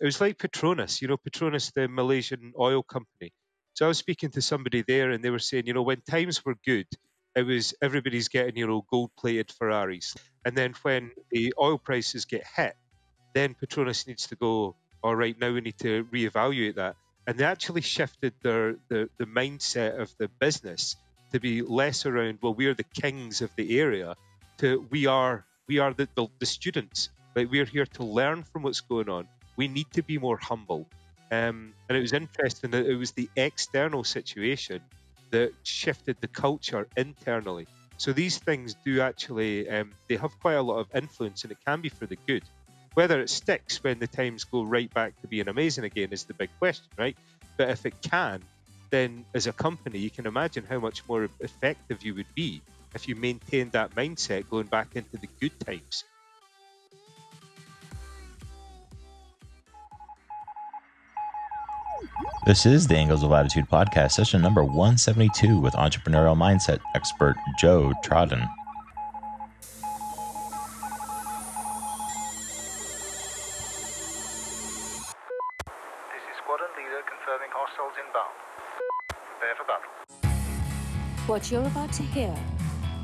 It was like Petronas, Petronas, the Malaysian oil company. So I was speaking to somebody there and they were saying, when times were good, it was everybody's getting, gold-plated Ferraris. And then when the oil prices get hit, then Petronas needs to go, all right, now we need to reevaluate that. And they actually shifted the mindset of the business to be less around, well, we are the kings of the area, to we are the students. Like, we're here to learn from what's going on. We need to be more humble. And it was interesting that it was the external situation that shifted the culture internally. So these things do actually, they have quite a lot of influence, and it can be for the good. Whether it sticks when the times go right back to being amazing again is the big question, right? But if it can, then as a company, you can imagine how much more effective you would be if you maintained that mindset going back into the good times. This is the Angles of Latitude podcast, session number 172 with entrepreneurial mindset expert Joe Trodden. What you're about to hear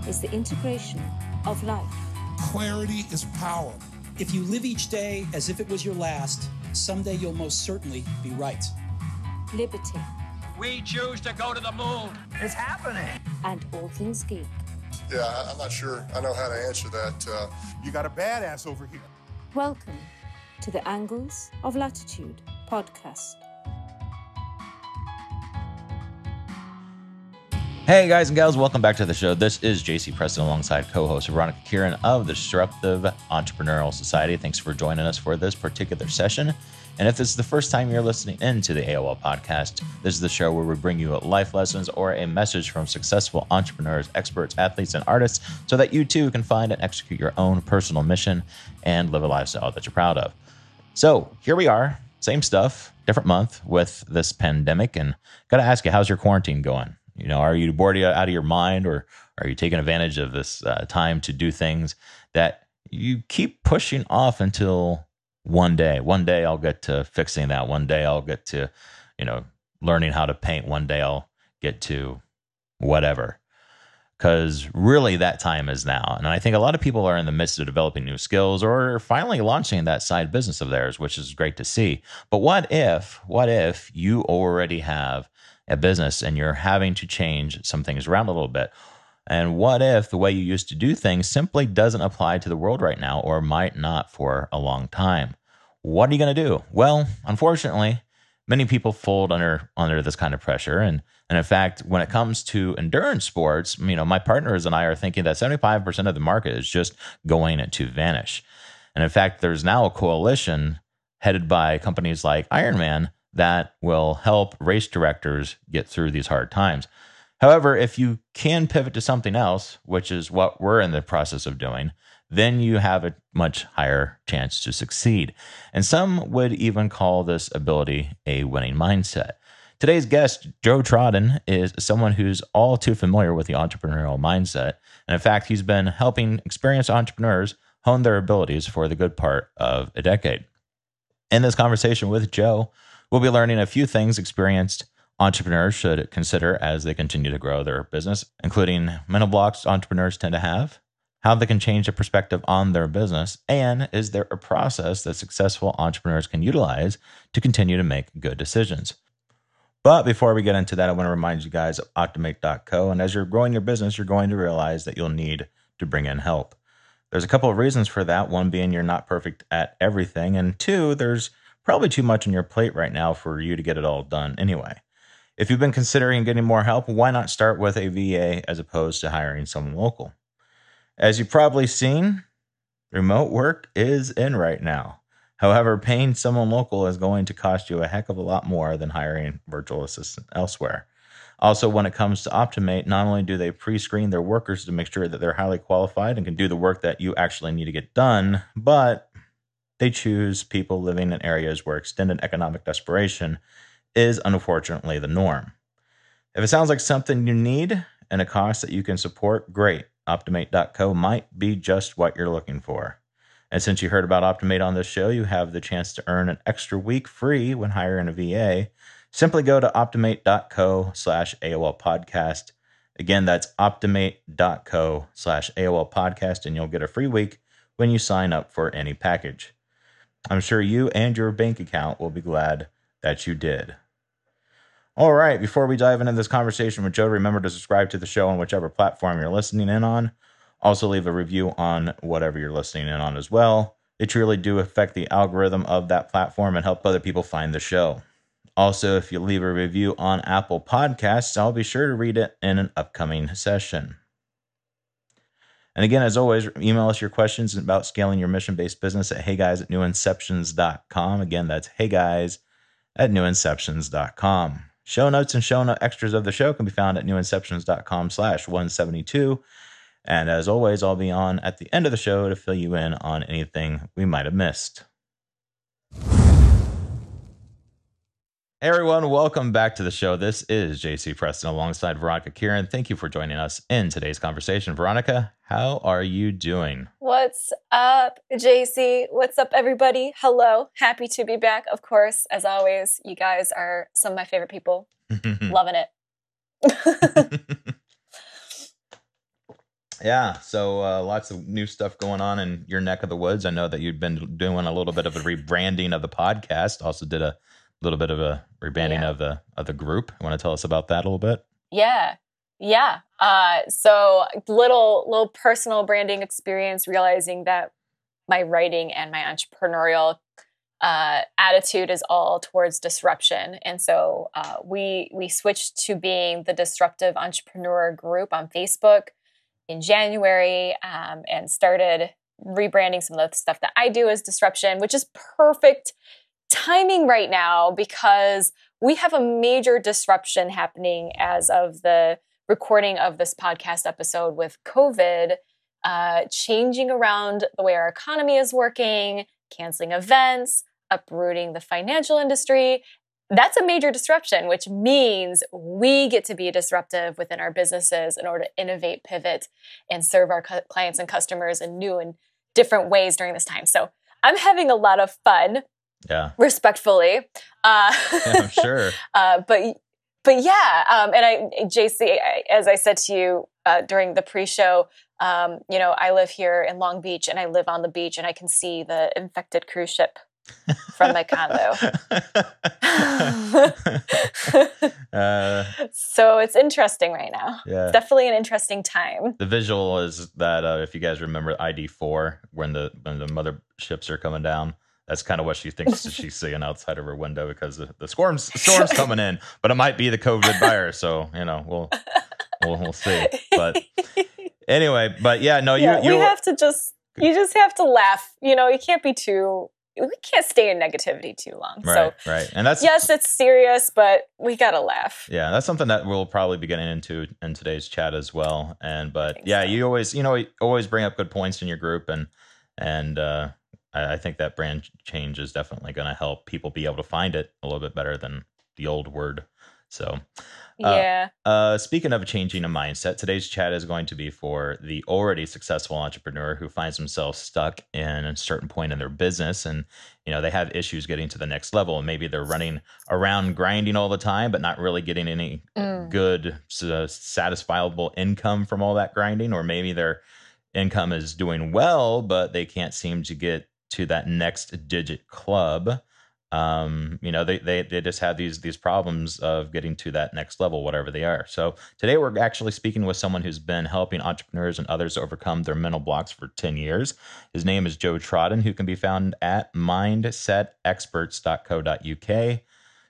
is the integration of life. Clarity is power. If you live each day as if it was your last, someday you'll most certainly be right. Liberty. We choose to go to the moon. It's happening. And all things geek. Yeah, I'm not sure I know how to answer that. You got a badass over here. Welcome to the Angles of Latitude podcast. Hey guys and gals, welcome back to the show. This is JC Preston alongside co-host Veronica Kieran of the Disruptive Entrepreneurial Society. Thanks for joining us for this particular session. And if this is the first time you're listening into the AoL podcast, this is the show where we bring you life lessons or a message from successful entrepreneurs, experts, athletes, and artists so that you too can find and execute your own personal mission and live a lifestyle that you're proud of. So here we are, same stuff, different month with this pandemic. And got to ask you, how's your quarantine going? Are you bored out of your mind, or are you taking advantage of this time to do things that you keep pushing off until one day I'll get to fixing that. One day I'll get to, learning how to paint. One day I'll get to whatever. Because really that time is now. And I think a lot of people are in the midst of developing new skills or finally launching that side business of theirs, which is great to see. But what if you already have a business and you're having to change some things around a little bit? And what if the way you used to do things simply doesn't apply to the world right now, or might not for a long time? What are you going to do? Well, unfortunately, many people fold under this kind of pressure. And in fact, when it comes to endurance sports, my partners and I are thinking that 75% of the market is just going to vanish. And in fact, there's now a coalition headed by companies like Ironman that will help race directors get through these hard times. However, if you can pivot to something else, which is what we're in the process of doing, then you have a much higher chance to succeed. And some would even call this ability a winning mindset. Today's guest, Joe Trodden, is someone who's all too familiar with the entrepreneurial mindset. And in fact, he's been helping experienced entrepreneurs hone their abilities for the good part of a decade. In this conversation with Joe, we'll be learning a few things experienced entrepreneurs should consider as they continue to grow their business, including mental blocks entrepreneurs tend to have, how they can change the perspective on their business, and is there a process that successful entrepreneurs can utilize to continue to make good decisions? But before we get into that, I want to remind you guys of Optimate.co. And as you're growing your business, you're going to realize that you'll need to bring in help. There's a couple of reasons for that. One being you're not perfect at everything. And two, there's probably too much on your plate right now for you to get it all done anyway. If you've been considering getting more help, why not start with a VA as opposed to hiring someone local? As you've probably seen, remote work is in right now. However, paying someone local is going to cost you a heck of a lot more than hiring virtual assistant elsewhere. Also, when it comes to Optimate, not only do they pre-screen their workers to make sure that they're highly qualified and can do the work that you actually need to get done, but they choose people living in areas where extended economic desperation is unfortunately the norm. If it sounds like something you need and a cost that you can support, great. Optimate.co might be just what you're looking for. And since you heard about Optimate on this show, you have the chance to earn an extra week free when hiring a VA. Simply go to optimate.co/AOL podcast. Again, that's optimate.co/AOL podcast, and you'll get a free week when you sign up for any package. I'm sure you and your bank account will be glad that you did. All right, before we dive into this conversation with Joe, remember to subscribe to the show on whichever platform you're listening in on. Also leave a review on whatever you're listening in on as well. They truly do affect the algorithm of that platform and help other people find the show. Also, if you leave a review on Apple Podcasts, I'll be sure to read it in an upcoming session. And again, as always, email us your questions about scaling your mission-based business at heyguys@newinceptions.com. Again, that's heyguys@newinceptions.com. Show notes and show note extras of the show can be found at newinceptions.com/172. And as always, I'll be on at the end of the show to fill you in on anything we might have missed. Hey everyone, welcome back to the show. This is JC Preston alongside Veronica Kieran. Thank you for joining us in today's conversation. Veronica, how are you doing? What's up, JC? What's up, everybody? Hello. Happy to be back, of course. As always, you guys are some of my favorite people. Loving it. Yeah, so lots of new stuff going on in your neck of the woods. I know that you've been doing a little bit of a rebranding of the podcast. Also did a little bit of a rebranding of the group. You want to tell us about that a little bit? Yeah. So little personal branding experience, realizing that my writing and my entrepreneurial attitude is all towards disruption. And so we switched to being the Disruptive Entrepreneur Group on Facebook in January, and started rebranding some of the stuff that I do as disruption, which is perfect timing right now because we have a major disruption happening as of the recording of this podcast episode with COVID, changing around the way our economy is working, canceling events, uprooting the financial industry. That's a major disruption, which means we get to be disruptive within our businesses in order to innovate, pivot, and serve our clients and customers in new and different ways during this time. So I'm having a lot of fun. Yeah, respectfully. Yeah, I'm sure. But yeah, and JC, as I said to you during the pre-show, you know, I live here in Long Beach, and I live on the beach, and I can see the infected cruise ship from my condo. So it's interesting right now. Yeah. It's definitely an interesting time. The visual is that if you guys remember ID4, when the motherships are coming down. That's kind of what she thinks she's seeing outside of her window because the storm's coming in, but it might be the COVID virus. So, you know, we'll see. But anyway, you just have to laugh. You know, we can't stay in negativity too long. Right, so, right. And yes, it's serious, but we got to laugh. Yeah. That's something that we'll probably be getting into in today's chat as well. You always bring up good points in your group and I think that brand change is definitely going to help people be able to find it a little bit better than the old word. So, speaking of changing a mindset, today's chat is going to be for the already successful entrepreneur who finds themselves stuck in a certain point in their business. And, you know, they have issues getting to the next level, and maybe they're running around grinding all the time, but not really getting any good, satisfiable income from all that grinding. Or maybe their income is doing well, but they can't seem to get to that next digit club. You know, they just have these problems of getting to that next level, whatever they are. So today we're actually speaking with someone who's been helping entrepreneurs and others overcome their mental blocks for 10 years. His name is Joe Trodden, who can be found at MindsetExperts.co.uk.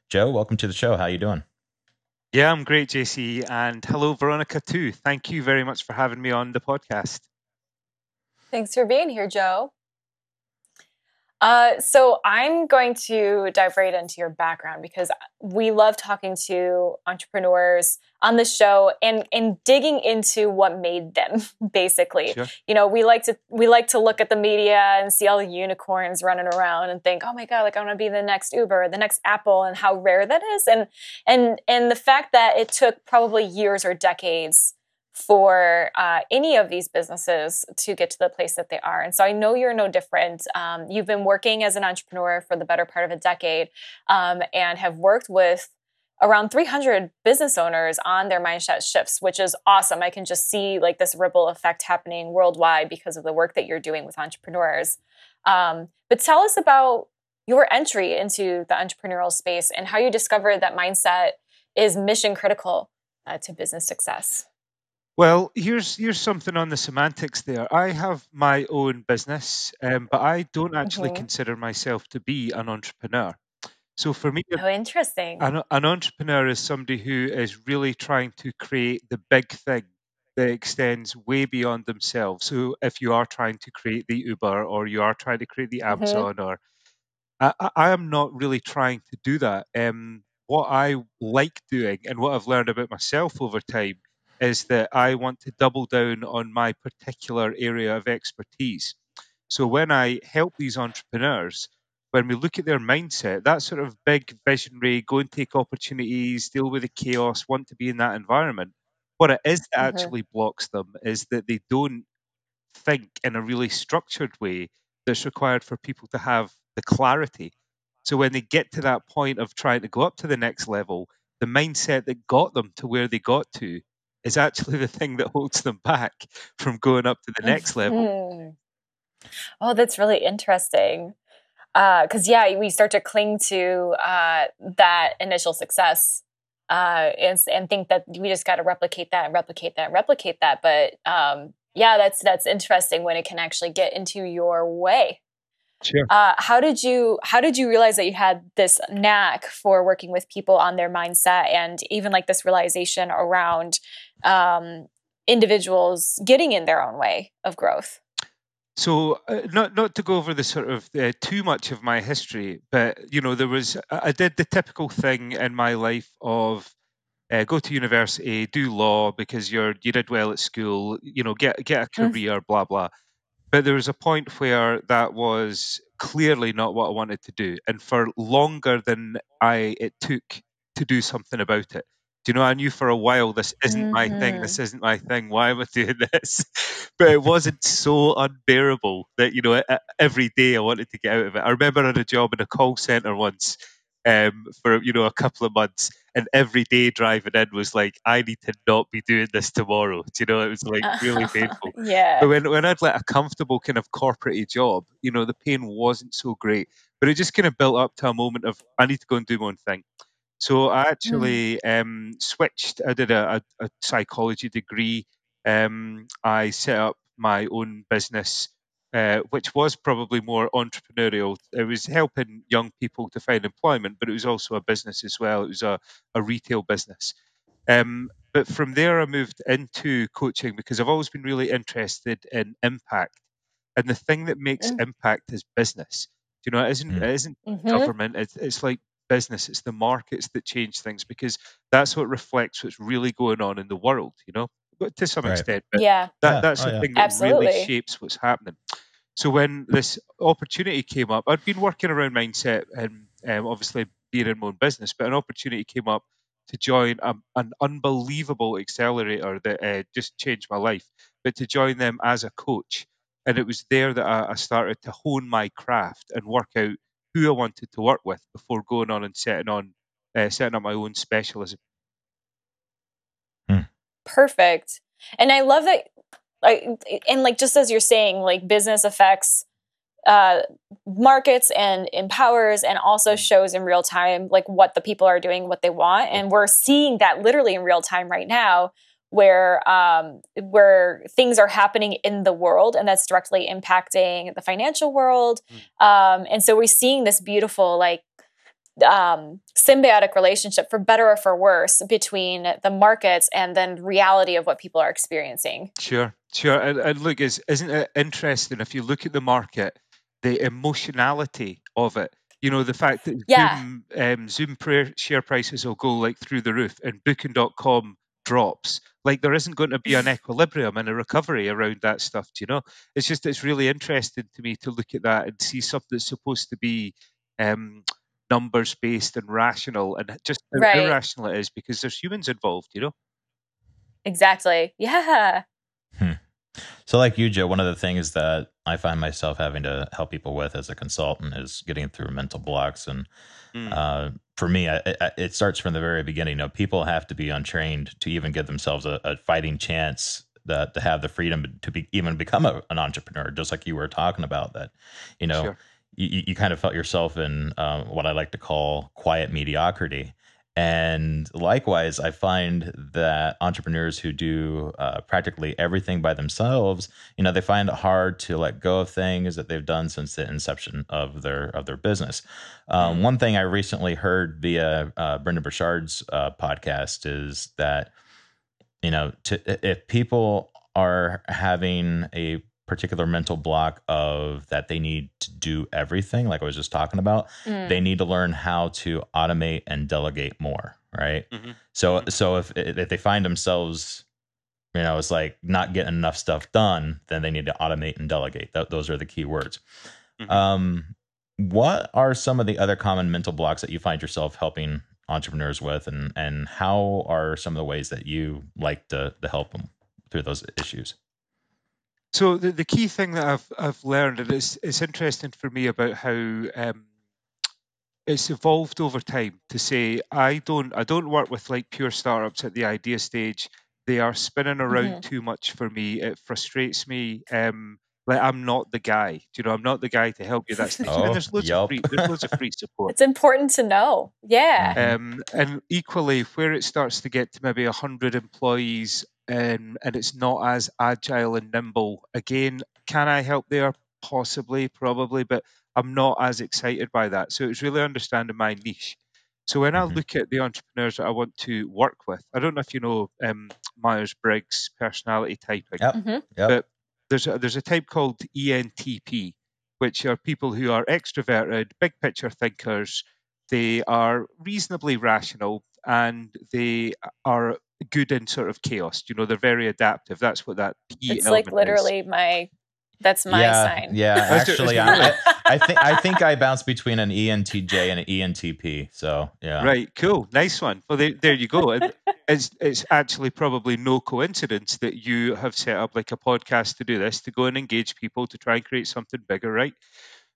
Joe, welcome to the show. How you doing? Yeah, I'm great, JC. And hello, Veronica, too. Thank you very much for having me on the podcast. Thanks for being here, Joe. So I'm going to dive right into your background because we love talking to entrepreneurs on the show and digging into what made them, basically. Sure. You know, we like to look at the media and see all the unicorns running around and think, oh my God, like I want to be the next Uber, the next Apple, and how rare that is. And the fact that it took probably years or decades for any of these businesses to get to the place that they are. And so I know you're no different. You've been working as an entrepreneur for the better part of a decade and have worked with around 300 business owners on their mindset shifts, which is awesome. I can just see like this ripple effect happening worldwide because of the work that you're doing with entrepreneurs. But tell us about your entry into the entrepreneurial space and how you discovered that mindset is mission critical to business success. Well, here's something on the semantics there. I have my own business, but I don't actually consider myself to be an entrepreneur. So for me, an entrepreneur is somebody who is really trying to create the big thing that extends way beyond themselves. So if you are trying to create the Uber or you are trying to create the Amazon, or I am not really trying to do that. What I like doing and what I've learned about myself over time is that I want to double down on my particular area of expertise. So when I help these entrepreneurs, when we look at their mindset, that sort of big visionary, go and take opportunities, deal with the chaos, want to be in that environment. What it is that actually blocks them is that they don't think in a really structured way that's required for people to have the clarity. So when they get to that point of trying to go up to the next level, the mindset that got them to where they got to is actually the thing that holds them back from going up to the next level. Oh, that's really interesting. Because, we start to cling to that initial success and think that we just got to replicate that. But, that's interesting when it can actually get into your way. Sure. How did you realize that you had this knack for working with people on their mindset and even like this realization around individuals getting in their own way of growth? So not to go over the sort of too much of my history, but I did the typical thing in my life of go to university, do law because you did well at school, get a career, blah blah. But there was a point where that was clearly not what I wanted to do, and for longer than it took to do something about it. I knew for a while, this isn't my thing. This isn't my thing. Why am I doing this? But it wasn't so unbearable that, every day I wanted to get out of it. I remember I had a job in a call center once for, a couple of months. And every day driving in was like, I need to not be doing this tomorrow. It was like really painful. Yeah. But when I'd let a comfortable kind of corporate job, the pain wasn't so great. But it just kind of built up to a moment of, I need to go and do my own thing. So I actually switched. I did a psychology degree. I set up my own business, which was probably more entrepreneurial. It was helping young people to find employment, but it was also a business as well. It was a retail business. But from there, I moved into coaching because I've always been really interested in impact. And the thing that makes impact is business. It isn't government. It's like business, it's the markets that change things because that's what reflects what's really going on in the world, to some extent. But that's the thing that really shapes what's happening. So when this opportunity came up, I'd been working around mindset and obviously being in my own business, but an opportunity came up to join an unbelievable accelerator that just changed my life, but to join them as a coach. And it was there that I started to hone my craft and work out who I wanted to work with before going on and setting up my own specialism. Perfect. And I love that. And like, just as you're saying, like business affects markets and empowers and also shows in real time, like what the people are doing, what they want. And we're seeing that literally in real time right now where things are happening in the world and that's directly impacting the financial world. And so we're seeing this beautiful, symbiotic relationship for better or for worse between the markets and then reality of what people are experiencing. Sure. And look, isn't it interesting if you look at the market, the emotionality of it, the fact that Zoom share prices will go like through the roof and booking.com drops. Like there isn't going to be an equilibrium and a recovery around that stuff. It's really interesting to me to look at that and see something that's supposed to be numbers based and rational and just how irrational it is because there's humans involved. Exactly. Yeah. So like you, Joe, one of the things that I find myself having to help people with as a consultant is getting through mental blocks. And for me, it starts from the very beginning. You know, people have to be untrained to even give themselves a fighting chance to have the freedom to be, even become an entrepreneur, just like you were talking about that, you know, sure. you kind of felt yourself in what I like to call quiet mediocrity. And likewise, I find that entrepreneurs who do practically everything by themselves, you know, they find it hard to let go of things that they've done since the inception of their business. One thing I recently heard via Brendan Burchard's podcast is that, you know, if people are having a particular mental block of that they need to do everything, like I was just talking about, they need to learn how to automate and delegate more, right? So if they find themselves, you know, it's like not getting enough stuff done, then they need to automate and delegate. Those are the key words. What are some of the other common mental blocks that you find yourself helping entrepreneurs with, and how are some of the ways that you like to help them through those issues? So the key thing that I've learned, and it's interesting for me about how it's evolved over time to say I don't work with like pure startups at the idea stage. They are spinning around too much for me. It frustrates me. Like I'm not the guy. Do you know? I'm not the guy to help you. That's there's loads of free support. It's important to know. Yeah. And equally, where it starts to get to maybe 100 employees. And it's not as agile and nimble. Again, can I help there? Possibly, probably, but I'm not as excited by that. So it's really understanding my niche. So when I look at the entrepreneurs that I want to work with, I don't know if you know Myers-Briggs personality typing, but there's a type called ENTP, which are people who are extroverted, big picture thinkers. They are reasonably rational and they are good in sort of chaos. You know, they're very adaptive. That's what that P element is. It's like literally that's my sign. Yeah, actually, I think I bounce between an ENTJ and an ENTP. So, yeah. Right, cool. Nice one. Well, there you go. And it's actually probably no coincidence that you have set up like a podcast to do this, to go and engage people to try and create something bigger, right?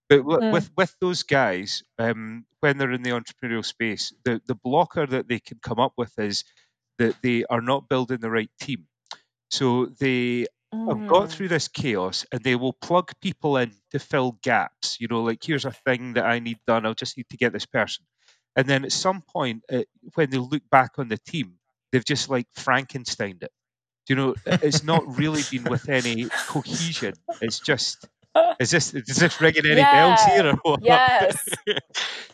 But with those guys, when they're in the entrepreneurial space, the blocker that they can come up with is that they are not building the right team. So they have got through this chaos and they will plug people in to fill gaps. You know, like, here's a thing that I need done. I'll just need to get this person. And then at some point, when they look back on the team, they've just like Frankensteined it. You know, it's not really been with any cohesion. It's just... Is this ringing any bells here or what? Yes.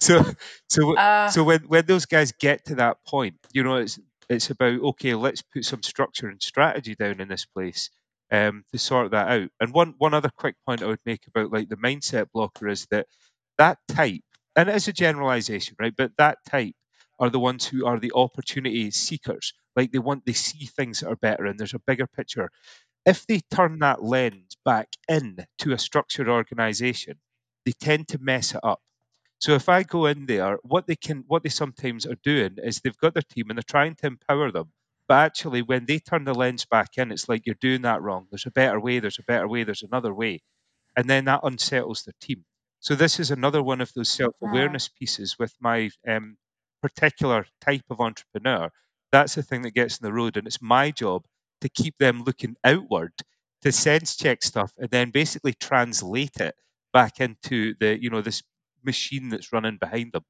So when those guys get to that point, you know, it's about, okay, let's put some structure and strategy down in this place to sort that out. And one other quick point I would make about like the mindset blocker is that type, and it is a generalization, right? But that type are the ones who are the opportunity seekers. Like they see things that are better and there's a bigger picture. If they turn that lens back in to a structured organization, they tend to mess it up. So if I go in there, what they sometimes are doing is they've got their team and they're trying to empower them. But actually, when they turn the lens back in, it's like, you're doing that wrong. There's a better way. There's a better way. There's another way. And then that unsettles their team. So this is another one of those self-awareness pieces with my particular type of entrepreneur. That's the thing that gets in the road. And it's my job to keep them looking outward, to sense check stuff, and then basically translate it back into the, you know, this machine that's running behind them.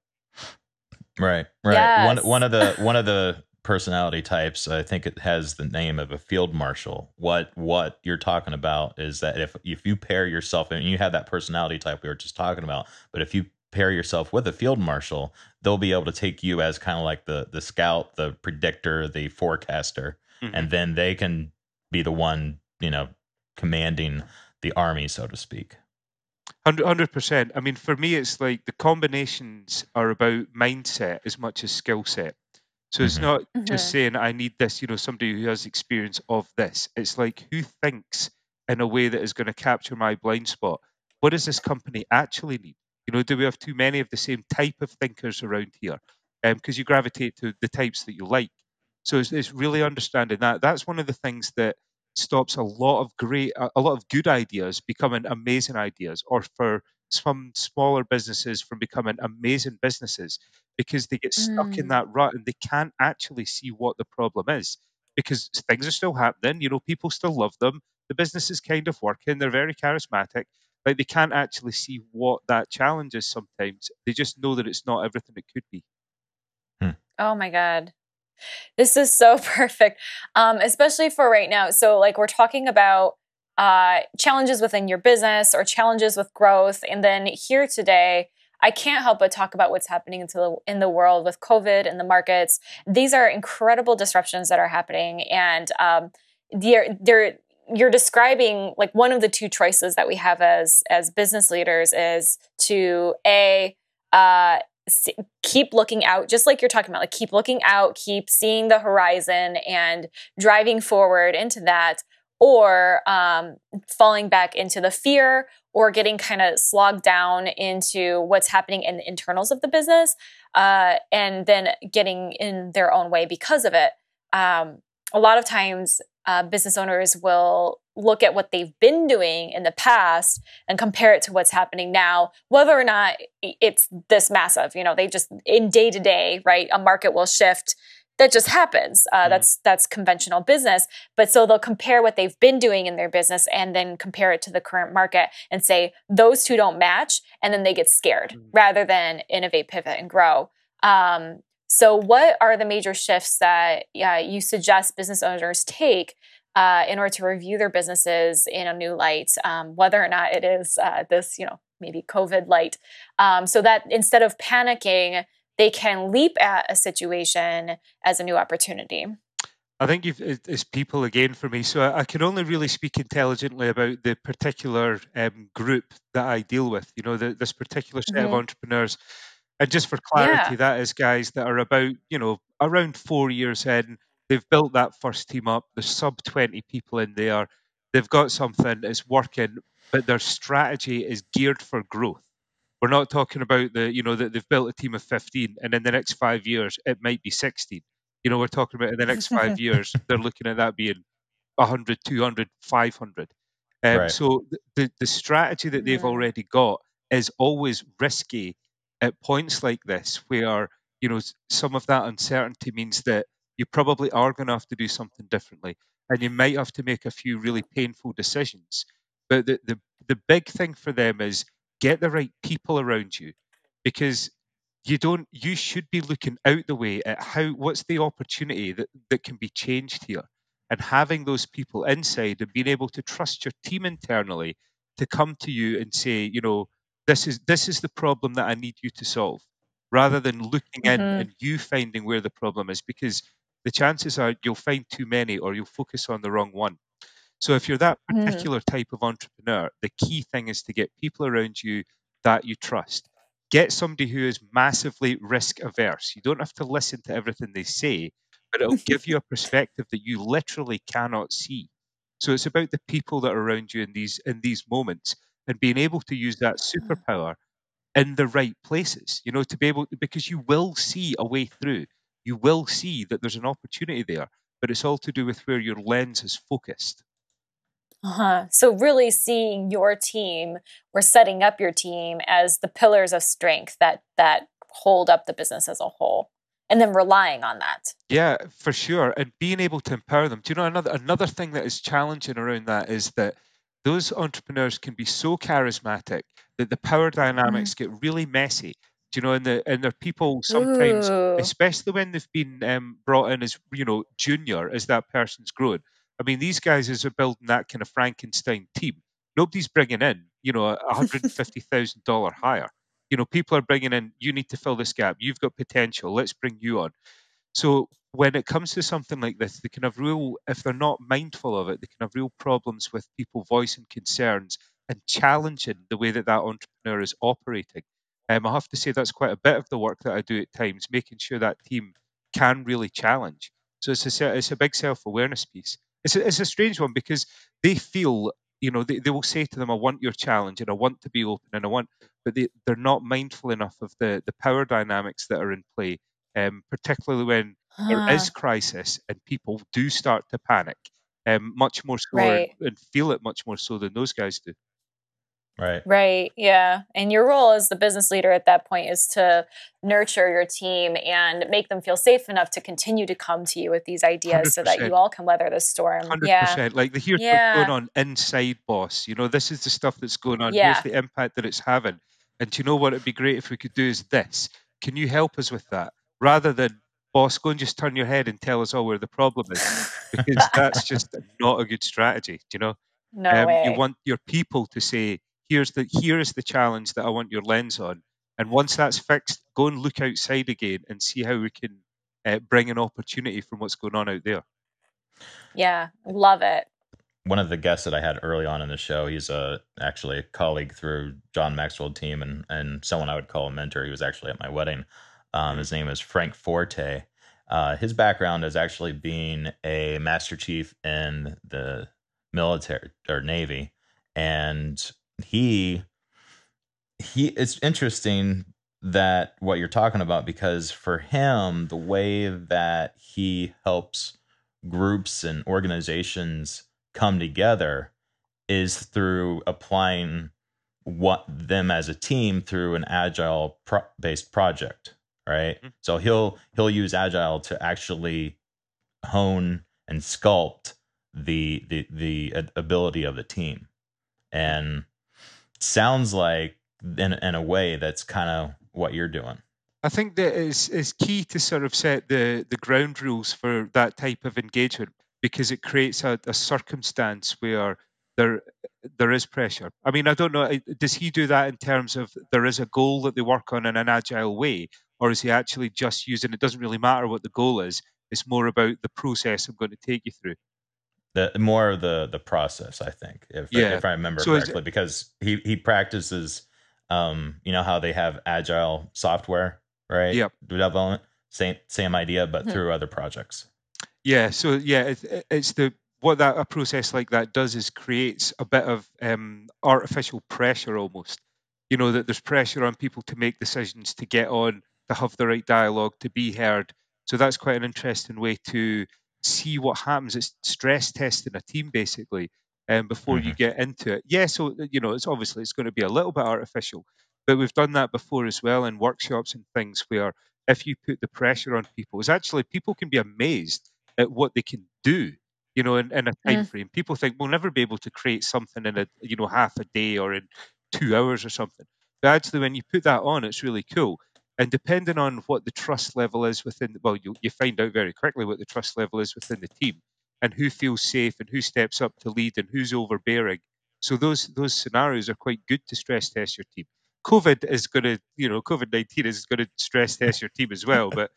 Right. Yes. One of the personality types, I think it has the name of a field marshal. What you're talking about is that if you pair yourself, and you have that personality type we were just talking about, but if you pair yourself with a field marshal, they'll be able to take you as kind of like the scout, the predictor, the forecaster. And then they can be the one, you know, commanding the army, so to speak. 100%. I mean, for me, it's like the combinations are about mindset as much as skill set. So it's not just saying, I need this, you know, somebody who has experience of this. It's like, who thinks in a way that is going to capture my blind spot? What does this company actually need? You know, do we have too many of the same type of thinkers around here? Because you gravitate to the types that you like. So it's really understanding that. That's one of the things that stops a lot of good ideas becoming amazing ideas, or for some smaller businesses from becoming amazing businesses, because they get stuck in that rut and they can't actually see what the problem is, because things are still happening. You know, people still love them. The business is kind of working. They're very charismatic. Like, they can't actually see what that challenge is sometimes. They just know that it's not everything it could be. Oh my God. This is so perfect, especially for right now. So like, we're talking about challenges within your business or challenges with growth. And then here today, I can't help but talk about what's happening in the world with COVID and the markets. These are incredible disruptions that are happening. And you're describing, like, one of the two choices that we have as business leaders is to keep looking out, just like you're talking about, like, keep looking out, keep seeing the horizon and driving forward into that, or falling back into the fear or getting kind of slogged down into what's happening in the internals of the business, and then getting in their own way because of it. A lot of times, business owners will look at what they've been doing in the past and compare it to what's happening now, whether or not it's this massive. You know, they just, in day to day, right, a market will shift. That just happens. That's conventional business. But so they'll compare what they've been doing in their business and then compare it to the current market and say, those two don't match. And then they get scared rather than innovate, pivot, and grow. So what are the major shifts that you suggest business owners take in order to review their businesses in a new light, whether or not it is this, you know, maybe COVID light, so that instead of panicking, they can leap at a situation as a new opportunity? I think it's people again for me. So I can only really speak intelligently about the particular group that I deal with, you know, this particular set of entrepreneurs. And just for clarity, that is guys that are about, you know, around 4 years in. They've built that first team up. There's sub 20 people in there. They've got something that's working, but their strategy is geared for growth. We're not talking about that they've built a team of 15 and in the next 5 years, it might be 16. You know, we're talking about in the next 5 years, they're looking at that being 100, 200, 500. Right. So the strategy that they've already got is always risky at points like this, where, you know, some of that uncertainty means that you probably are going to have to do something differently, and you might have to make a few really painful decisions. But the big thing for them is get the right people around you, because you should be looking out the way at what's the opportunity that can be changed here, and having those people inside and being able to trust your team internally to come to you and say, you know, this is the problem that I need you to solve, rather than looking in and you finding where the problem is, because the chances are you'll find too many or you'll focus on the wrong one. So if you're that particular type of entrepreneur, the key thing is to get people around you that you trust. Get somebody who is massively risk averse. You don't have to listen to everything they say, but it'll give you a perspective that you literally cannot see. So it's about the people that are around you in these moments, and being able to use that superpower in the right places, you know, to be able to, because you will see a way through. You will see that there's an opportunity there, but it's all to do with where your lens is focused. So really seeing your team or setting up your team as the pillars of strength that hold up the business as a whole, and then relying on that. Yeah, for sure. And being able to empower them. Do you know, another thing that is challenging around that is that those entrepreneurs can be so charismatic that the power dynamics get really messy. Do you know, and their people sometimes, especially when they've been brought in as, you know, junior, as that person's grown. I mean, these guys are building that kind of Frankenstein team. Nobody's bringing in, you know, $150,000 hire. You know, people are bringing in, you need to fill this gap. You've got potential. Let's bring you on. So when it comes to something like this, they can have if they're not mindful of it, they can have real problems with people voicing concerns and challenging the way that entrepreneur is operating. I have to say that's quite a bit of the work that I do at times, making sure that team can really challenge. So it's a big self-awareness piece. It's a strange one, because they feel, you know, they will say to them, I want your challenge and I want to be open and but they're not mindful enough of the power dynamics that are in play, particularly when There is crisis and people do start to panic, much more so and feel it much more so than those guys do. Right. Yeah. And your role as the business leader at that point is to nurture your team and make them feel safe enough to continue to come to you with these ideas 100%. So that you all can weather the storm. 100%. Yeah. Like here's what's going on inside, boss. You know, this is the stuff that's going on. Yeah. Here's the impact that it's having. And do you know what it'd be great if we could do is this? Can you help us with that? Rather than, boss, go and just turn your head and tell us all where the problem is. Because that's just not a good strategy, do you know? No way. You want your people to say, here is the challenge that I want your lens on. And once that's fixed, go and look outside again and see how we can bring an opportunity from what's going on out there. Yeah, love it. One of the guests that I had early on in the show, he's actually a colleague through John Maxwell's team and someone I would call a mentor. He was actually at my wedding. His name is Frank Forte. His background is actually being a Master Chief in the military or Navy. And he it's interesting that what you're talking about, because for him, the way that he helps groups and organizations come together is through applying what them as a team through an agile based project. Right. Mm-hmm. So he'll use agile to actually hone and sculpt the ability of the team. And sounds like in a way that's kind of what you're doing. I think that is key to sort of set the ground rules for that type of engagement, because it creates a circumstance where there is pressure. I mean, I don't know, does he do that in terms of there is a goal that they work on in an agile way, or is he actually just using, it doesn't really matter what the goal is, it's more about the process I'm going to take you through? The process, I think, if I remember correctly, because he practices, you know how they have agile software, right? Yep. Development, same idea, but through other projects. Yeah. So yeah, it's a process like that does is creates a bit of artificial pressure almost. You know that there's pressure on people to make decisions, to get on, to have the right dialogue, to be heard. So that's quite an interesting way to see what happens. It's stress testing a team basically, and before you get into it, so you know, it's obviously it's going to be a little bit artificial, but we've done that before as well in workshops and things, where if you put the pressure on people, it's actually people can be amazed at what they can do, you know, in a time frame. People think we'll never be able to create something in a, you know, half a day or in 2 hours or something, but actually when you put that on, it's really cool. And depending on what the trust level is within, you find out very quickly what the trust level is within the team, and who feels safe and who steps up to lead and who's overbearing. So those scenarios are quite good to stress test your team. COVID-19 is going to stress test your team as well, but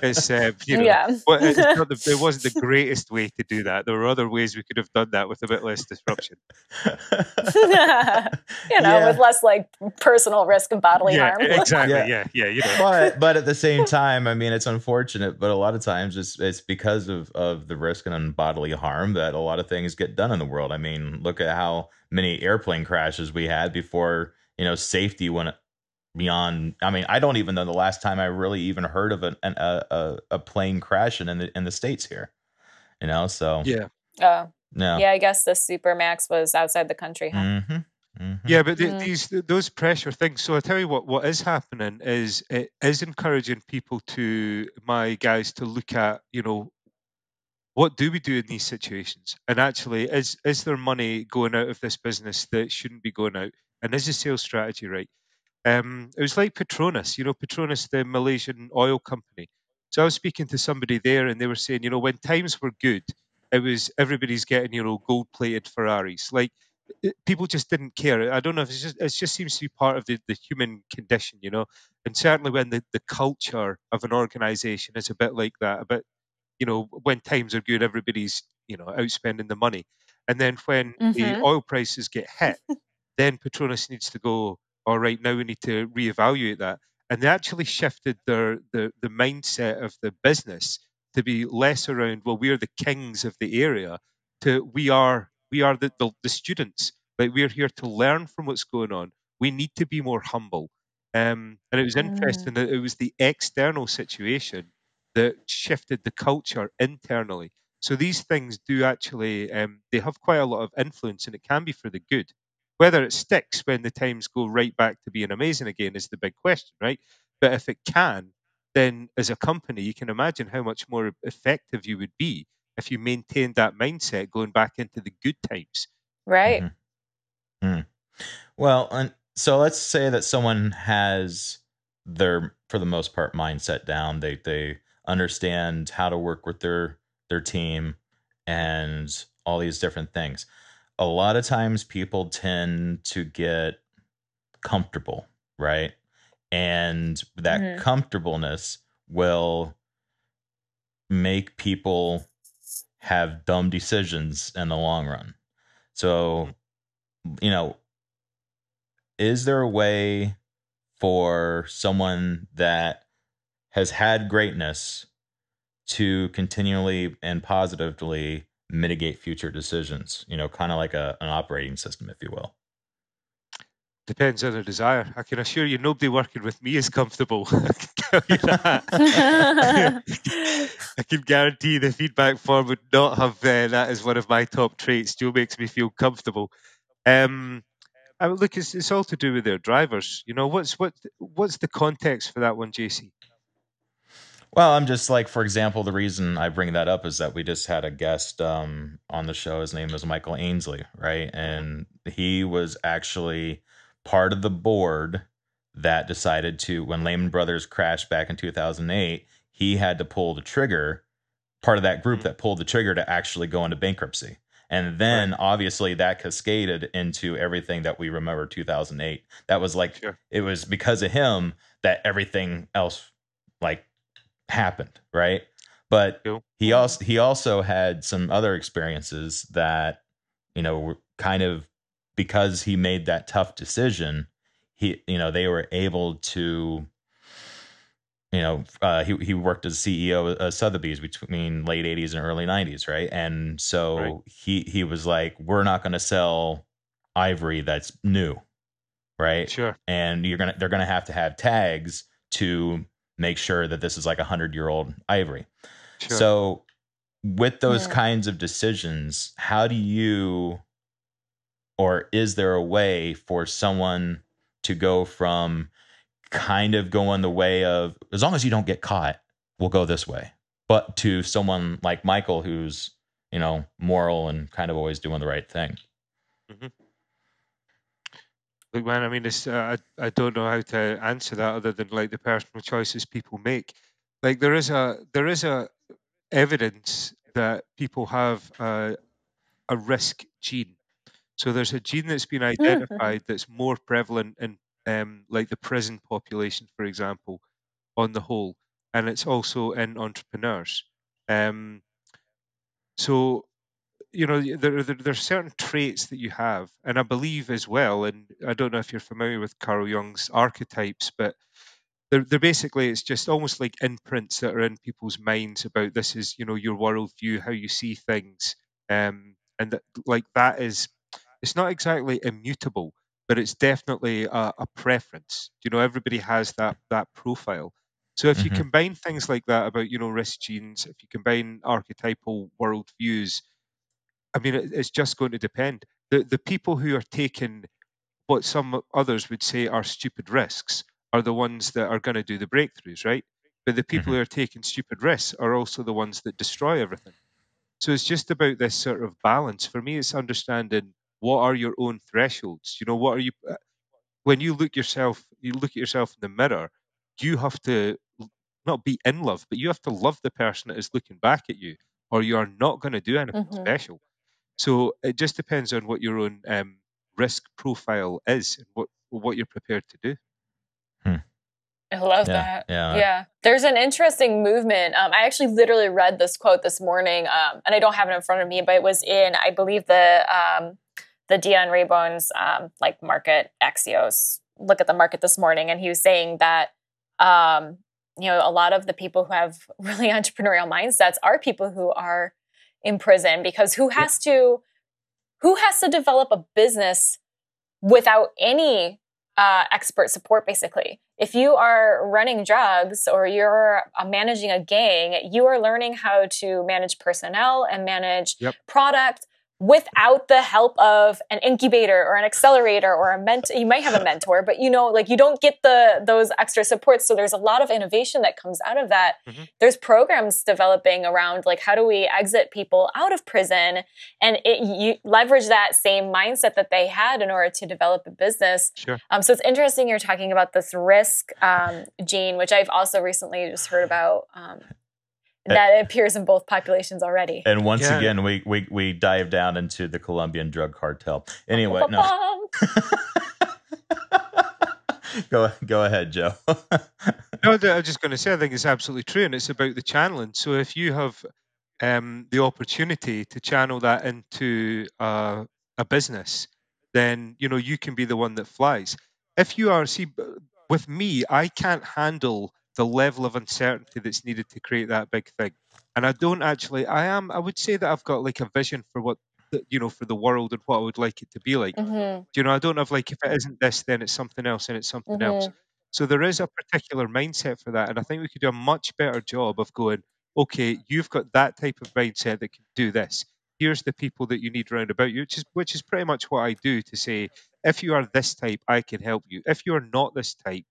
it's it wasn't the greatest way to do that. There were other ways we could have done that with a bit less disruption. With less like personal risk of bodily harm. Exactly. Yeah. You know. But at the same time, I mean, it's unfortunate, but a lot of times it's because of the risk and bodily harm that a lot of things get done in the world. I mean, look at how many airplane crashes we had before. You know, safety went beyond. I mean, I don't even know the last time I really even heard of a plane crashing in the States here. You know, so yeah. I guess the Supermax was outside the country, huh? Yeah, but those pressure things. So I tell you what is happening is it is encouraging people to look at, you know, what do we do in these situations? And actually, is there money going out of this business that shouldn't be going out? And is the sales strategy right? It was like Petronas, you know, the Malaysian oil company. So I was speaking to somebody there and they were saying, you know, when times were good, it was everybody's getting, you know, gold-plated Ferraris. Like, people just didn't care. I don't know, if it just seems to be part of the human condition, you know. And certainly when the culture of an organization is a bit like that, a bit, you know, when times are good, everybody's, you know, outspending the money. And then when the oil prices get hit, then Petronas needs to go, all right, now we need to reevaluate that. And they actually shifted the mindset of the business to be less around, well, we are the kings of the area, to we are the students. Like, we're here to learn from what's going on. We need to be more humble. And it was interesting that it was the external situation that shifted the culture internally. So these things do actually, they have quite a lot of influence, and it can be for the good. Whether it sticks when the times go right back to being amazing again is the big question, right? But if it can, then as a company, you can imagine how much more effective you would be if you maintained that mindset going back into the good times. Right. Mm-hmm. Mm-hmm. Well, and so let's say that someone has their, for the most part, mindset down. They understand how to work with their team and all these different things. A lot of times people tend to get comfortable, right? And that mm-hmm. comfortableness will make people have dumb decisions in the long run. So, you know, is there a way for someone that has had greatness to continually and positively mitigate future decisions, you know, kind of like an operating system, if you will? Depends on the desire. I can assure you nobody working with me is comfortable. I can tell you that. I can guarantee the feedback form would not have that as one of my top traits. Joe makes me feel comfortable. Look, it's all to do with their drivers. You know, what's the context for that one, JC? Well, I'm just like, for example, the reason I bring that up is that we just had a guest on the show. His name was Michael Ainsley, right? And he was actually part of the board that decided to, when Lehman Brothers crashed back in 2008, he had to pull the trigger, part of that group that pulled the trigger to actually go into bankruptcy. And then obviously that cascaded into everything that we remember 2008. That was like, sure. It was because of him that everything else like happened. Right. But cool. He also had some other experiences that, you know, kind of because he made that tough decision, they were able to, you know, he worked as CEO of Sotheby's between late 80s and early 90s, right? And so right. He was like, we're not going to sell ivory that's new, right? Sure. And they're going to have tags to make sure that this is like 100-year-old ivory. Sure. So with those kinds of decisions, how do you, or is there a way for someone to go from kind of going the way of, as long as you don't get caught, we'll go this way, but to someone like Michael, who's, you know, moral and kind of always doing the right thing? Mm-hmm. Look, man, I mean, I don't know how to answer that other than like the personal choices people make. Like there is a evidence that people have a risk gene. So there's a gene that's been identified that's more prevalent in like the prison population, for example, on the whole, and it's also in entrepreneurs. So, you know, there are certain traits that you have, and I believe as well, and I don't know if you're familiar with Carl Jung's archetypes, but they're basically, it's just almost like imprints that are in people's minds about this is, you know, your worldview, how you see things, and that, like that is, it's not exactly immutable, but it's definitely a preference. You know, everybody has that profile. So if you combine things like that about, you know, risk genes, if you combine archetypal worldviews, I mean, it's just going to depend. The people who are taking what some others would say are stupid risks are the ones that are going to do the breakthroughs, right? But the people who are taking stupid risks are also the ones that destroy everything. So it's just about this sort of balance. For me, it's understanding, what are your own thresholds? You know, what are you, when you look at yourself in the mirror, you have to not be in love, but you have to love the person that is looking back at you, or you are not going to do anything special. So it just depends on what your own risk profile is and what you're prepared to do. I love that. Yeah. There's an interesting movement. I actually literally read this quote this morning, and I don't have it in front of me, but it was in, I believe, the Dion Raybon's like market Axios look at the market this morning. And he was saying that, you know, a lot of the people who have really entrepreneurial mindsets are people who are in prison, because who has to develop a business without any expert support, basically? If you are running drugs or you're managing a gang, you are learning how to manage personnel and manage product without the help of an incubator or an accelerator or a mentor. You might have a mentor, but you know, like you don't get those extra supports. So there's a lot of innovation that comes out of that. Mm-hmm. There's programs developing around like, how do we exit people out of prison? And you leverage that same mindset that they had in order to develop a business. Sure. So it's interesting you're talking about this risk gene, which I've also recently just heard about. That appears in both populations already. And once again, we dive down into the Colombian drug cartel. Anyway, Go ahead, Joe. No, I'm just going to say, I think it's absolutely true, and it's about the channeling. So if you have the opportunity to channel that into a business, then you know you can be the one that flies. If you are, with me, I can't handle the level of uncertainty that's needed to create that big thing. And I would say that I've got like a vision for what, for the world and what I would like it to be like. Mm-hmm. You know, I don't have like, if it isn't this, then it's something else and it's something else. So there is a particular mindset for that. And I think we could do a much better job of going, okay, you've got that type of mindset that can do this. Here's the people that you need around about you, which is pretty much what I do to say, if you are this type, I can help you. If you are not this type,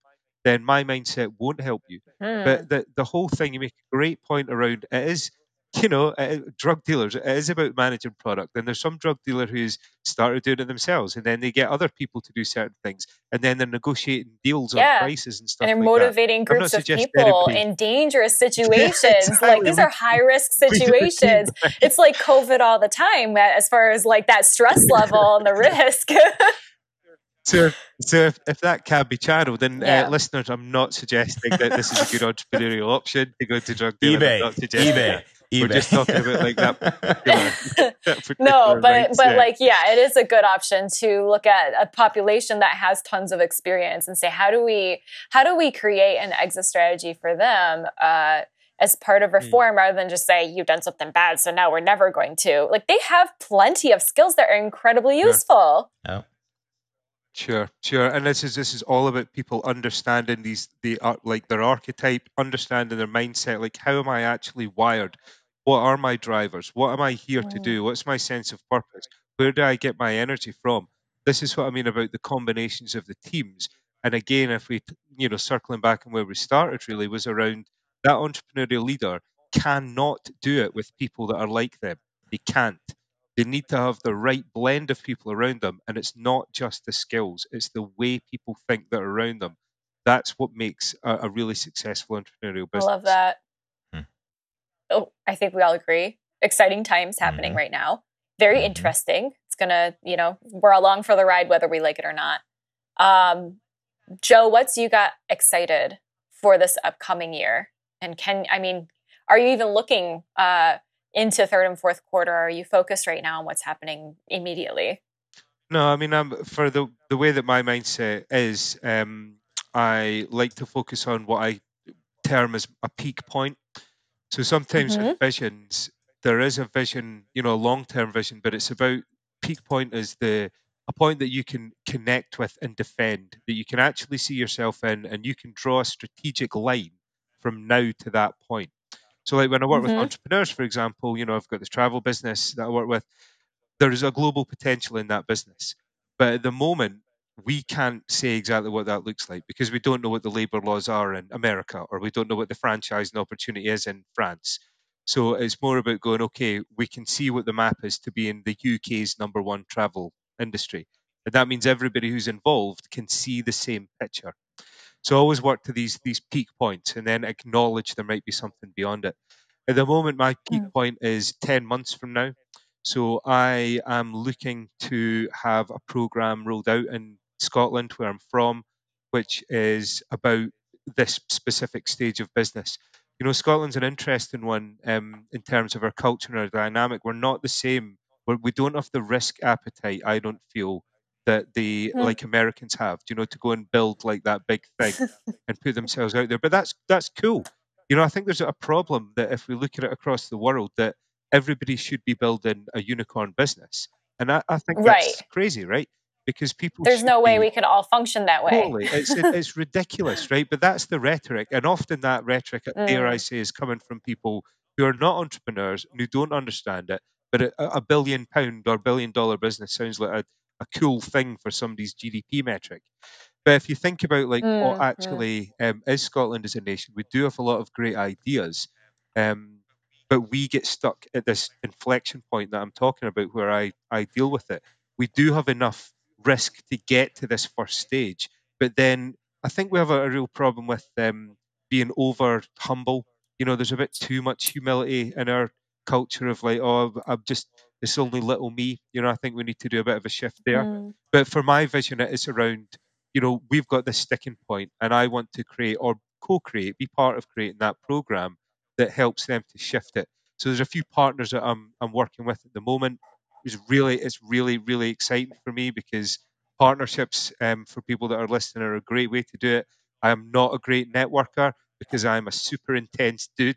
then my mindset won't help you. Mm. But the whole thing, you make a great point around, it is, drug dealers, it is about managing product. And there's some drug dealer who's started doing it themselves, and then they get other people to do certain things, and then they're negotiating deals on prices and stuff like that. And they're motivating groups of people in dangerous situations. Exactly. Like, these are high-risk situations. It's like COVID all the time, as far as, like, that stress level and the risk. So if that can be channeled, then listeners, I'm not suggesting that this is a good entrepreneurial option to go to drug dealing. eBay. We're just talking about like that. It is a good option to look at a population that has tons of experience and say, how do we create an exit strategy for them as part of reform, rather than just say, you've done something bad, so now we're never going to. Like, they have plenty of skills that are incredibly useful. Yeah. Sure. And this is all about people understanding their archetype, understanding their mindset. Like, how am I actually wired? What are my drivers? What am I here to do? What's my sense of purpose? Where do I get my energy from? This is what I mean about the combinations of the teams. And again, if we, circling back on where we started, really was around that entrepreneurial leader cannot do it with people that are like them. They can't. They need to have the right blend of people around them. And it's not just the skills, it's the way people think that are around them. That's what makes a really successful entrepreneurial business. I love that. Oh, I think we all agree. Exciting times happening right now. Very interesting. It's going to, we're along for the ride, whether we like it or not. Joe, what's you got excited for this upcoming year? And are you even looking, into third and fourth quarter? Are you focused right now on what's happening immediately? No, I mean, for the way that my mindset is, I like to focus on what I term as a peak point. So sometimes with visions, there is a vision, a long-term vision, but it's about peak point is a point that you can connect with and defend, that you can actually see yourself in, and you can draw a strategic line from now to that point. So like when I work with entrepreneurs, for example, I've got this travel business that I work with. There is a global potential in that business. But at the moment, we can't say exactly what that looks like because we don't know what the labor laws are in America, or we don't know what the franchising opportunity is in France. So it's more about going, okay, we can see what the map is to be in the UK's number one travel industry. And that means everybody who's involved can see the same picture. So I always work to these peak points and then acknowledge there might be something beyond it. At the moment, my peak point is 10 months from now. So I am looking to have a program rolled out in Scotland, where I'm from, which is about this specific stage of business. Scotland's an interesting one in terms of our culture and our dynamic. We're not the same. We don't have the risk appetite, I don't feel, that the like Americans have, to go and build like that big thing and put themselves out there. But that's cool. I think there's a problem that if we look at it across the world, that everybody should be building a unicorn business. And I think that's crazy, right? because people... There's no way we could all function that way. Totally. It's ridiculous, right? But that's the rhetoric. And often that rhetoric, dare I say, is coming from people who are not entrepreneurs and who don't understand it. But a £1 billion or $1 billion business sounds like a cool thing for somebody's GDP metric. But if you think about what actually is Scotland as a nation, we do have a lot of great ideas, but we get stuck at this inflection point that I'm talking about where I deal with it. We do have enough risk to get to this first stage, but then I think we have a real problem with being over humble. You know, there's a bit too much humility in our culture of it's only little me. You know, I think we need to do a bit of a shift there. But for my vision, it is around, you know, we've got this sticking point and I want to create or co-create, be part of creating that program that helps them to shift it. So there's a few partners that I'm working with at the moment. It's really exciting for me because partnerships for people that are listening are a great way to do it. I am not a great networker, because I'm a super intense dude,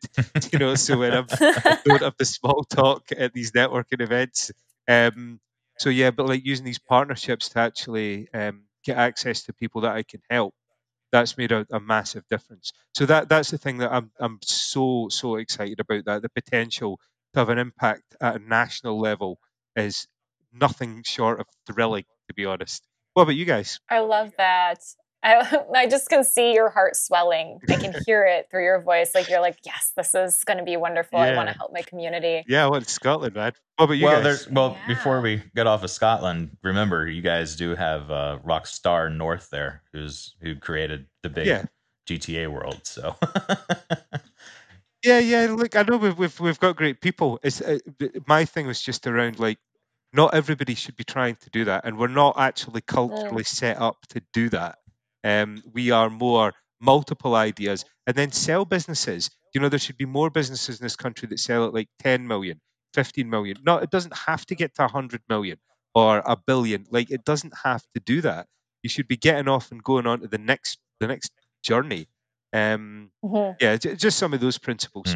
you know, so when I don't have the small talk at these networking events. But using these partnerships to actually get access to people that I can help, that's made a massive difference. So that's the thing that I'm so excited about, that the potential to have an impact at a national level is nothing short of thrilling, to be honest. What about you guys? I love that. I just can see your heart swelling. I can hear it through your voice. Like, you're like, yes, this is going to be wonderful. Yeah. I want to help my community. Yeah, well, it's Scotland, man. What about you guys? Before we get off of Scotland, remember, you guys do have Rockstar North there, who created the big GTA world. So. Look, I know we've got great people. It's my thing was just around not everybody should be trying to do that, and we're not actually culturally set up to do that. We are more multiple ideas and then sell businesses. You know, there should be more businesses in this country that sell at 10 million, 15 million. No, it doesn't have to get to 100 million or a billion. It doesn't have to do that. You should be getting off and going on to the next journey. Just some of those principles.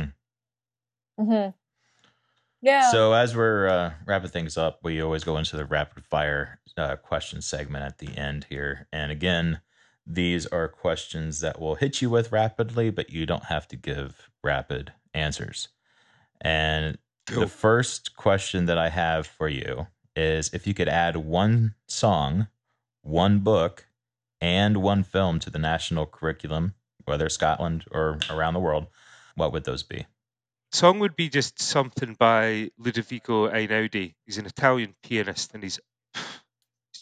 So as we're wrapping things up, we always go into the rapid fire question segment at the end here. And again, these are questions that we'll hit you with rapidly, but you don't have to give rapid answers. And the first question that I have for you is, if you could add one song, one book, and one film to the national curriculum, whether Scotland or around the world, what would those be? Song would be just something by Ludovico Einaudi. He's an Italian pianist and he's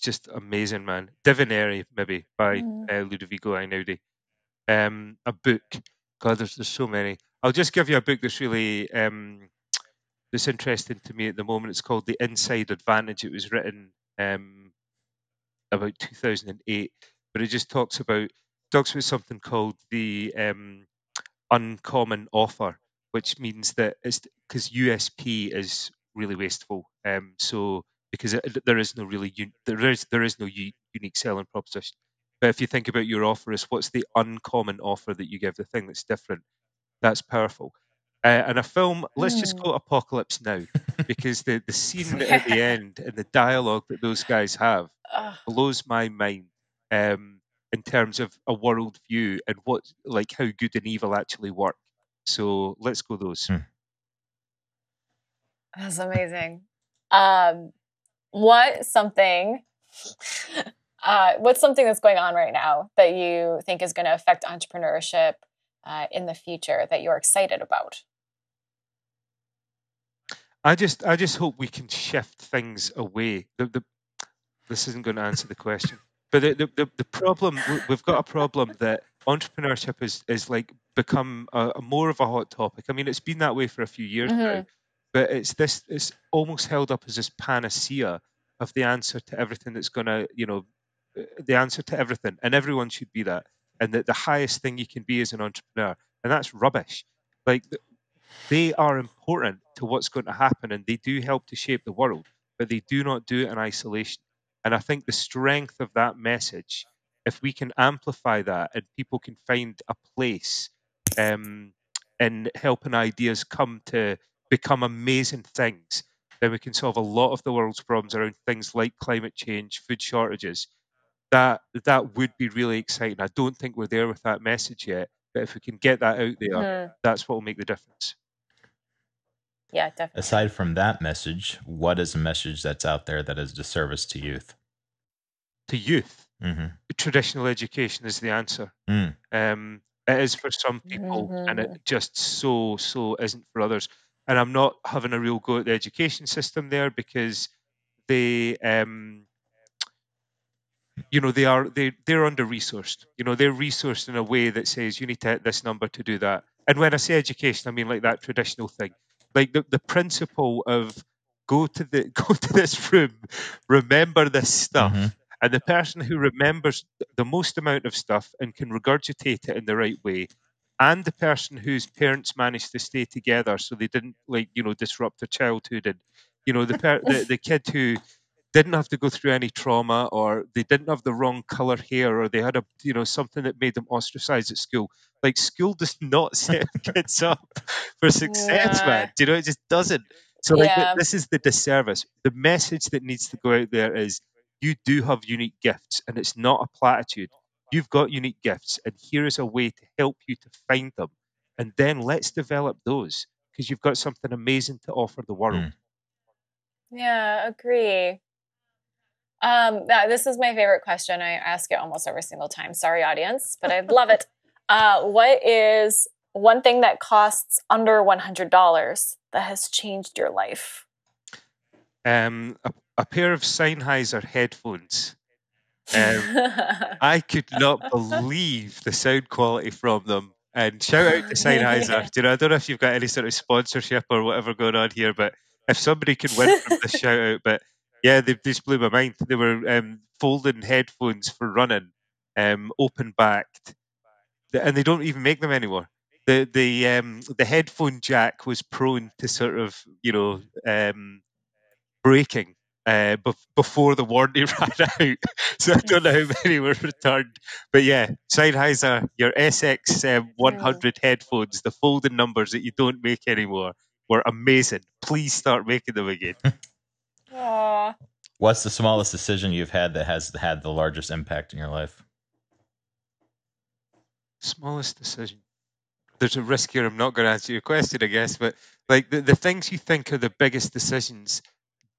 just amazing, man. Divinary, maybe, by Ludovico Einaudi. A book. God, there's so many. I'll just give you a book that's really that's interesting to me at the moment. It's called The Inside Advantage. It was written about 2008, but it just talks about something called the uncommon offer, which means that it's because USP is really wasteful. Because there is no unique selling proposition. But if you think about your offer as what's the uncommon offer that you give, the thing that's different, that's powerful. And a film, let's just call it Apocalypse Now, because the scene at the end and the dialogue that those guys have blows my mind in terms of a world view and what how good and evil actually work. So let's go those. That's amazing. What's something that's going on right now that you think is going to affect entrepreneurship in the future that you're excited about? I just hope we can shift things away. This isn't going to answer the question, but the problem, we've got a problem that entrepreneurship is become a more of a hot topic. I mean, it's been that way for a few years now. But it's almost held up as this panacea of the answer to everything that's going to, the answer to everything. And everyone should be that. And that the highest thing you can be is an entrepreneur. And that's rubbish. They are important to what's going to happen. And they do help to shape the world. But they do not do it in isolation. And I think the strength of that message, if we can amplify that and people can find a place in helping ideas come to become amazing things, then we can solve a lot of the world's problems around things like climate change, food shortages. That would be really exciting. I don't think we're there with that message yet, but if we can get that out there, that's what will make the difference. Yeah, definitely. Aside from that message, what is a message that's out there that is a disservice to youth? To youth? Mm-hmm. Traditional education is the answer. Mm. It is for some people, mm-hmm. and it just so isn't for others. And I'm not having a real go at the education system there, because they... they're under-resourced. They're resourced in a way that says you need to hit this number to do that. And when I say education, I mean like that traditional thing, like the principle of go to this room, remember this stuff, mm-hmm. and the person who remembers the most amount of stuff and can regurgitate it in the right way, and the person whose parents managed to stay together so they didn't disrupt their childhood, and the kid who didn't have to go through any trauma, or they didn't have the wrong color hair, or they had a something that made them ostracized at school. Like, school does not set kids up for success, man. It just doesn't. So this is the disservice. The message that needs to go out there is you do have unique gifts, and it's not a platitude. You've got unique gifts, and here is a way to help you to find them. And then let's develop those, because you've got something amazing to offer the world. Mm. Yeah, agree. This is my favorite question. I ask it almost every single time. Sorry, audience, but I love it. What is one thing that costs under $100 that has changed your life? A pair of Sennheiser headphones. I could not believe the sound quality from them. And shout out to Sennheiser. I don't know if you've got any sort of sponsorship or whatever going on here, but if somebody could win from the shout out, but... Yeah, they just blew my mind. They were folding headphones for running, open-backed, and they don't even make them anymore. The headphone jack was prone to sort of breaking before the warranty ran out. So I don't know how many were returned, but yeah, Sennheiser, your SX100 headphones, the folding numbers that you don't make anymore, were amazing. Please start making them again. Aww. What's the smallest decision you've had that has had the largest impact in your life? Smallest decision. There's a risk here. I'm not going to answer your question, I guess, but like the things you think are the biggest decisions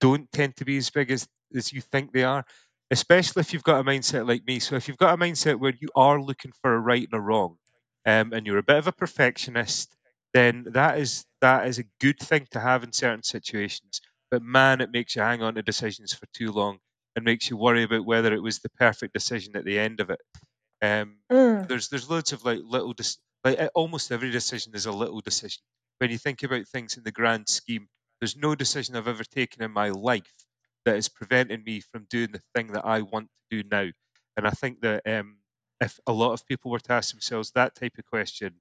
don't tend to be as big as you think they are, especially if you've got a mindset like me. So if you've got a mindset where you are looking for a right and a wrong, and you're a bit of a perfectionist, then that is a good thing to have in certain situations. But man, it makes you hang on to decisions for too long and makes you worry about whether it was the perfect decision at the end of it. There's loads of almost every decision is a little decision. When you think about things in the grand scheme, there's no decision I've ever taken in my life that is preventing me from doing the thing that I want to do now. And I think that if a lot of people were to ask themselves that type of question,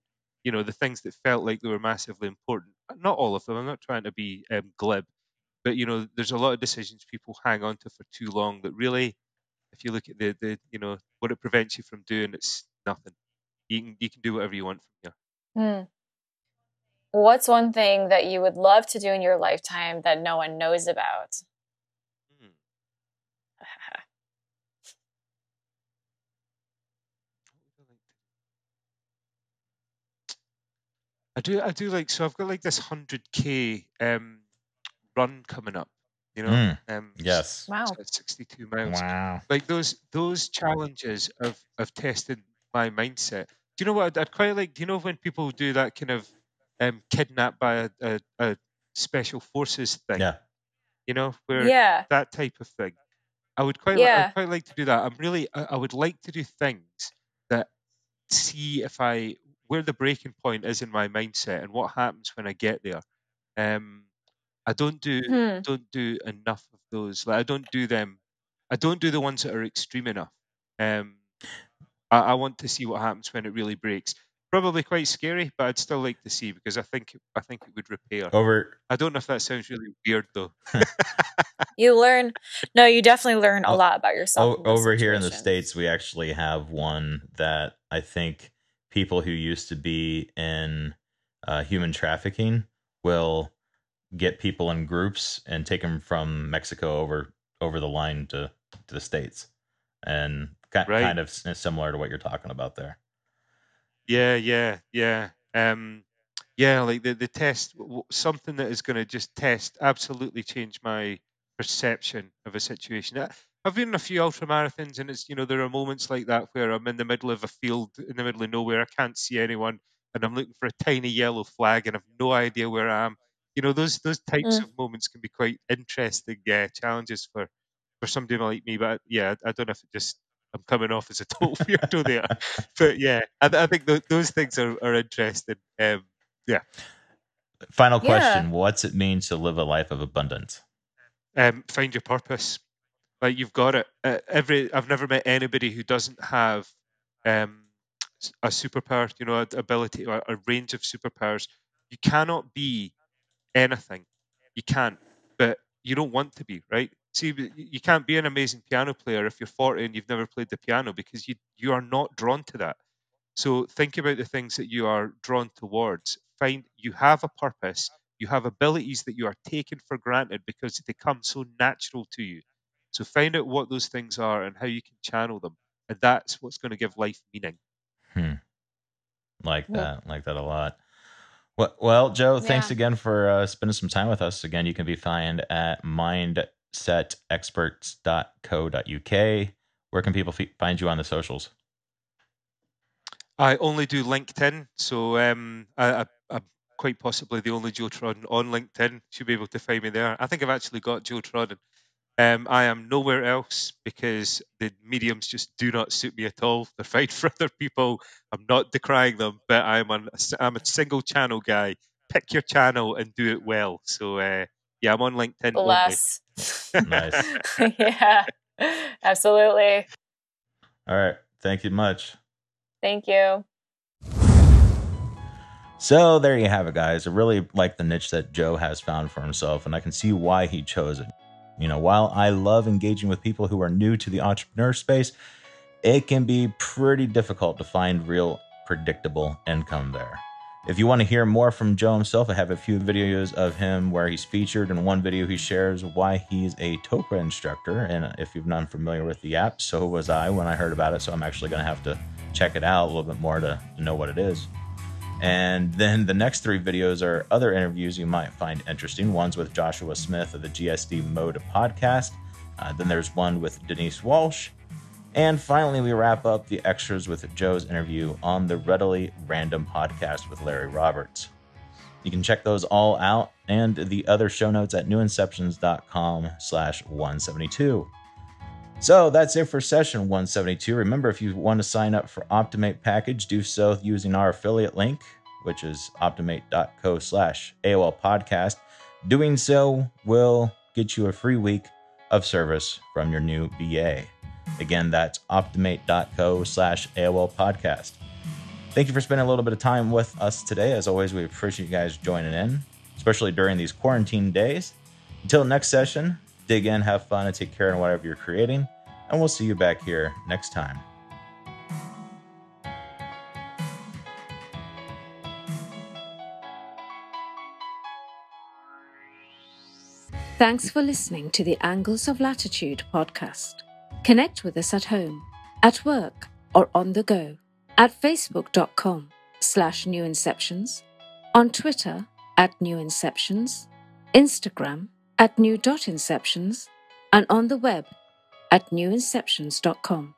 the things that felt like they were massively important, not all of them, I'm not trying to be glib, but, there's a lot of decisions people hang on to for too long that really, if you look at the what it prevents you from doing, it's nothing. You can do whatever you want from here. Mm. What's one thing that you would love to do in your lifetime that no one knows about? Mm. I do like, so I've got like this 100K, run coming up, yes, wow, 62 miles. Wow, like those challenges of testing my mindset. Do you know what I'd quite like? Do you know when people do that kind of kidnapped by a special forces thing? Yeah, where that type of thing. I'd quite like to do that. I would like to do things that see where the breaking point is in my mindset and what happens when I get there. I don't do enough of those. Like, I don't do them. I don't do the ones that are extreme enough. I want to see what happens when it really breaks. Probably quite scary, but I'd still like to see, because I think it would repair. Over. I don't know if that sounds really weird though. You learn. No, you definitely learn a lot about yourself. Over here in the States, we actually have one that I think people who used to be in human trafficking will get people in groups and take them from Mexico over the line to the States, and kind of similar to what you're talking about there. Yeah. Like the test, something that is going to just test, absolutely change my perception of a situation. I've been in a few ultra marathons, and it's, you know, there are moments like that where I'm in the middle of a field, in the middle of nowhere, I can't see anyone, and I'm looking for a tiny yellow flag, and I've no idea where I am. You know, those types of moments can be quite interesting challenges for somebody like me. But yeah, I don't know if it just, I'm coming off as a total weirdo there. But yeah, I think those things are interesting. Final question. Yeah. What's it mean to live a life of abundance? Find your purpose. Like, you've got it. I've never met anybody who doesn't have a superpower, you know, an ability, or a range of superpowers. You cannot be anything. You can't, but you don't want to be, right? See, you can't be an amazing piano player if you're 40 and you've never played the piano, because you are not drawn to that. So think about the things that you are drawn towards. Find you have a purpose, you have abilities that you are taking for granted because they come so natural to you. So find out what those things are and how you can channel them. And that's what's going to give life meaning. Like that a lot. Well, Joe, thanks again for spending some time with us. Again, you can be found at MindsetExperts.co.uk. Where can people find you on the socials? I only do LinkedIn, so I'm quite possibly the only Joe Trodden on LinkedIn. Should be able to find me there. I think I've actually got Joe Trodden. I am nowhere else because the mediums just do not suit me at all. They're fine for other people. I'm not decrying them, but I'm a single channel guy. Pick your channel and do it well. So I'm on LinkedIn. Bless. Nice. Yeah, absolutely. All right. Thank you much. Thank you. So there you have it, guys. I really like the niche that Joe has found for himself, and I can see why he chose it. You know, while I love engaging with people who are new to the entrepreneur space, it can be pretty difficult to find real predictable income there. If you want to hear more from Joe himself, I have a few videos of him where he's featured. In one video, he shares why he's a Topra instructor. And if you're not familiar with the app, so was I when I heard about it. So I'm actually going to have to check it out a little bit more to know what it is. And then the next three videos are other interviews you might find interesting. One's with Joshua Smith of the GSD Mode podcast. Then there's one with Denise Walsh. And finally, we wrap up the extras with Joe's interview on the Readily Random Podcast with Larry Roberts. You can check those all out and the other show notes at newinceptions.com/172. So that's it for session 172. Remember, if you want to sign up for Optimate package, do so using our affiliate link, which is optimate.co/AOL podcast. Doing so will get you a free week of service from your new BA. Again, that's optimate.co/AOL podcast. Thank you for spending a little bit of time with us today. As always, we appreciate you guys joining in, especially during these quarantine days. Until next session, dig in, have fun, and take care in whatever you're creating. And we'll see you back here next time. Thanks for listening to the Angles of Latitude podcast. Connect with us at home, at work, or on the go at facebook.com/newinceptions, on Twitter @newinceptions, Instagram @new.inceptions, and on the web at newinceptions.com.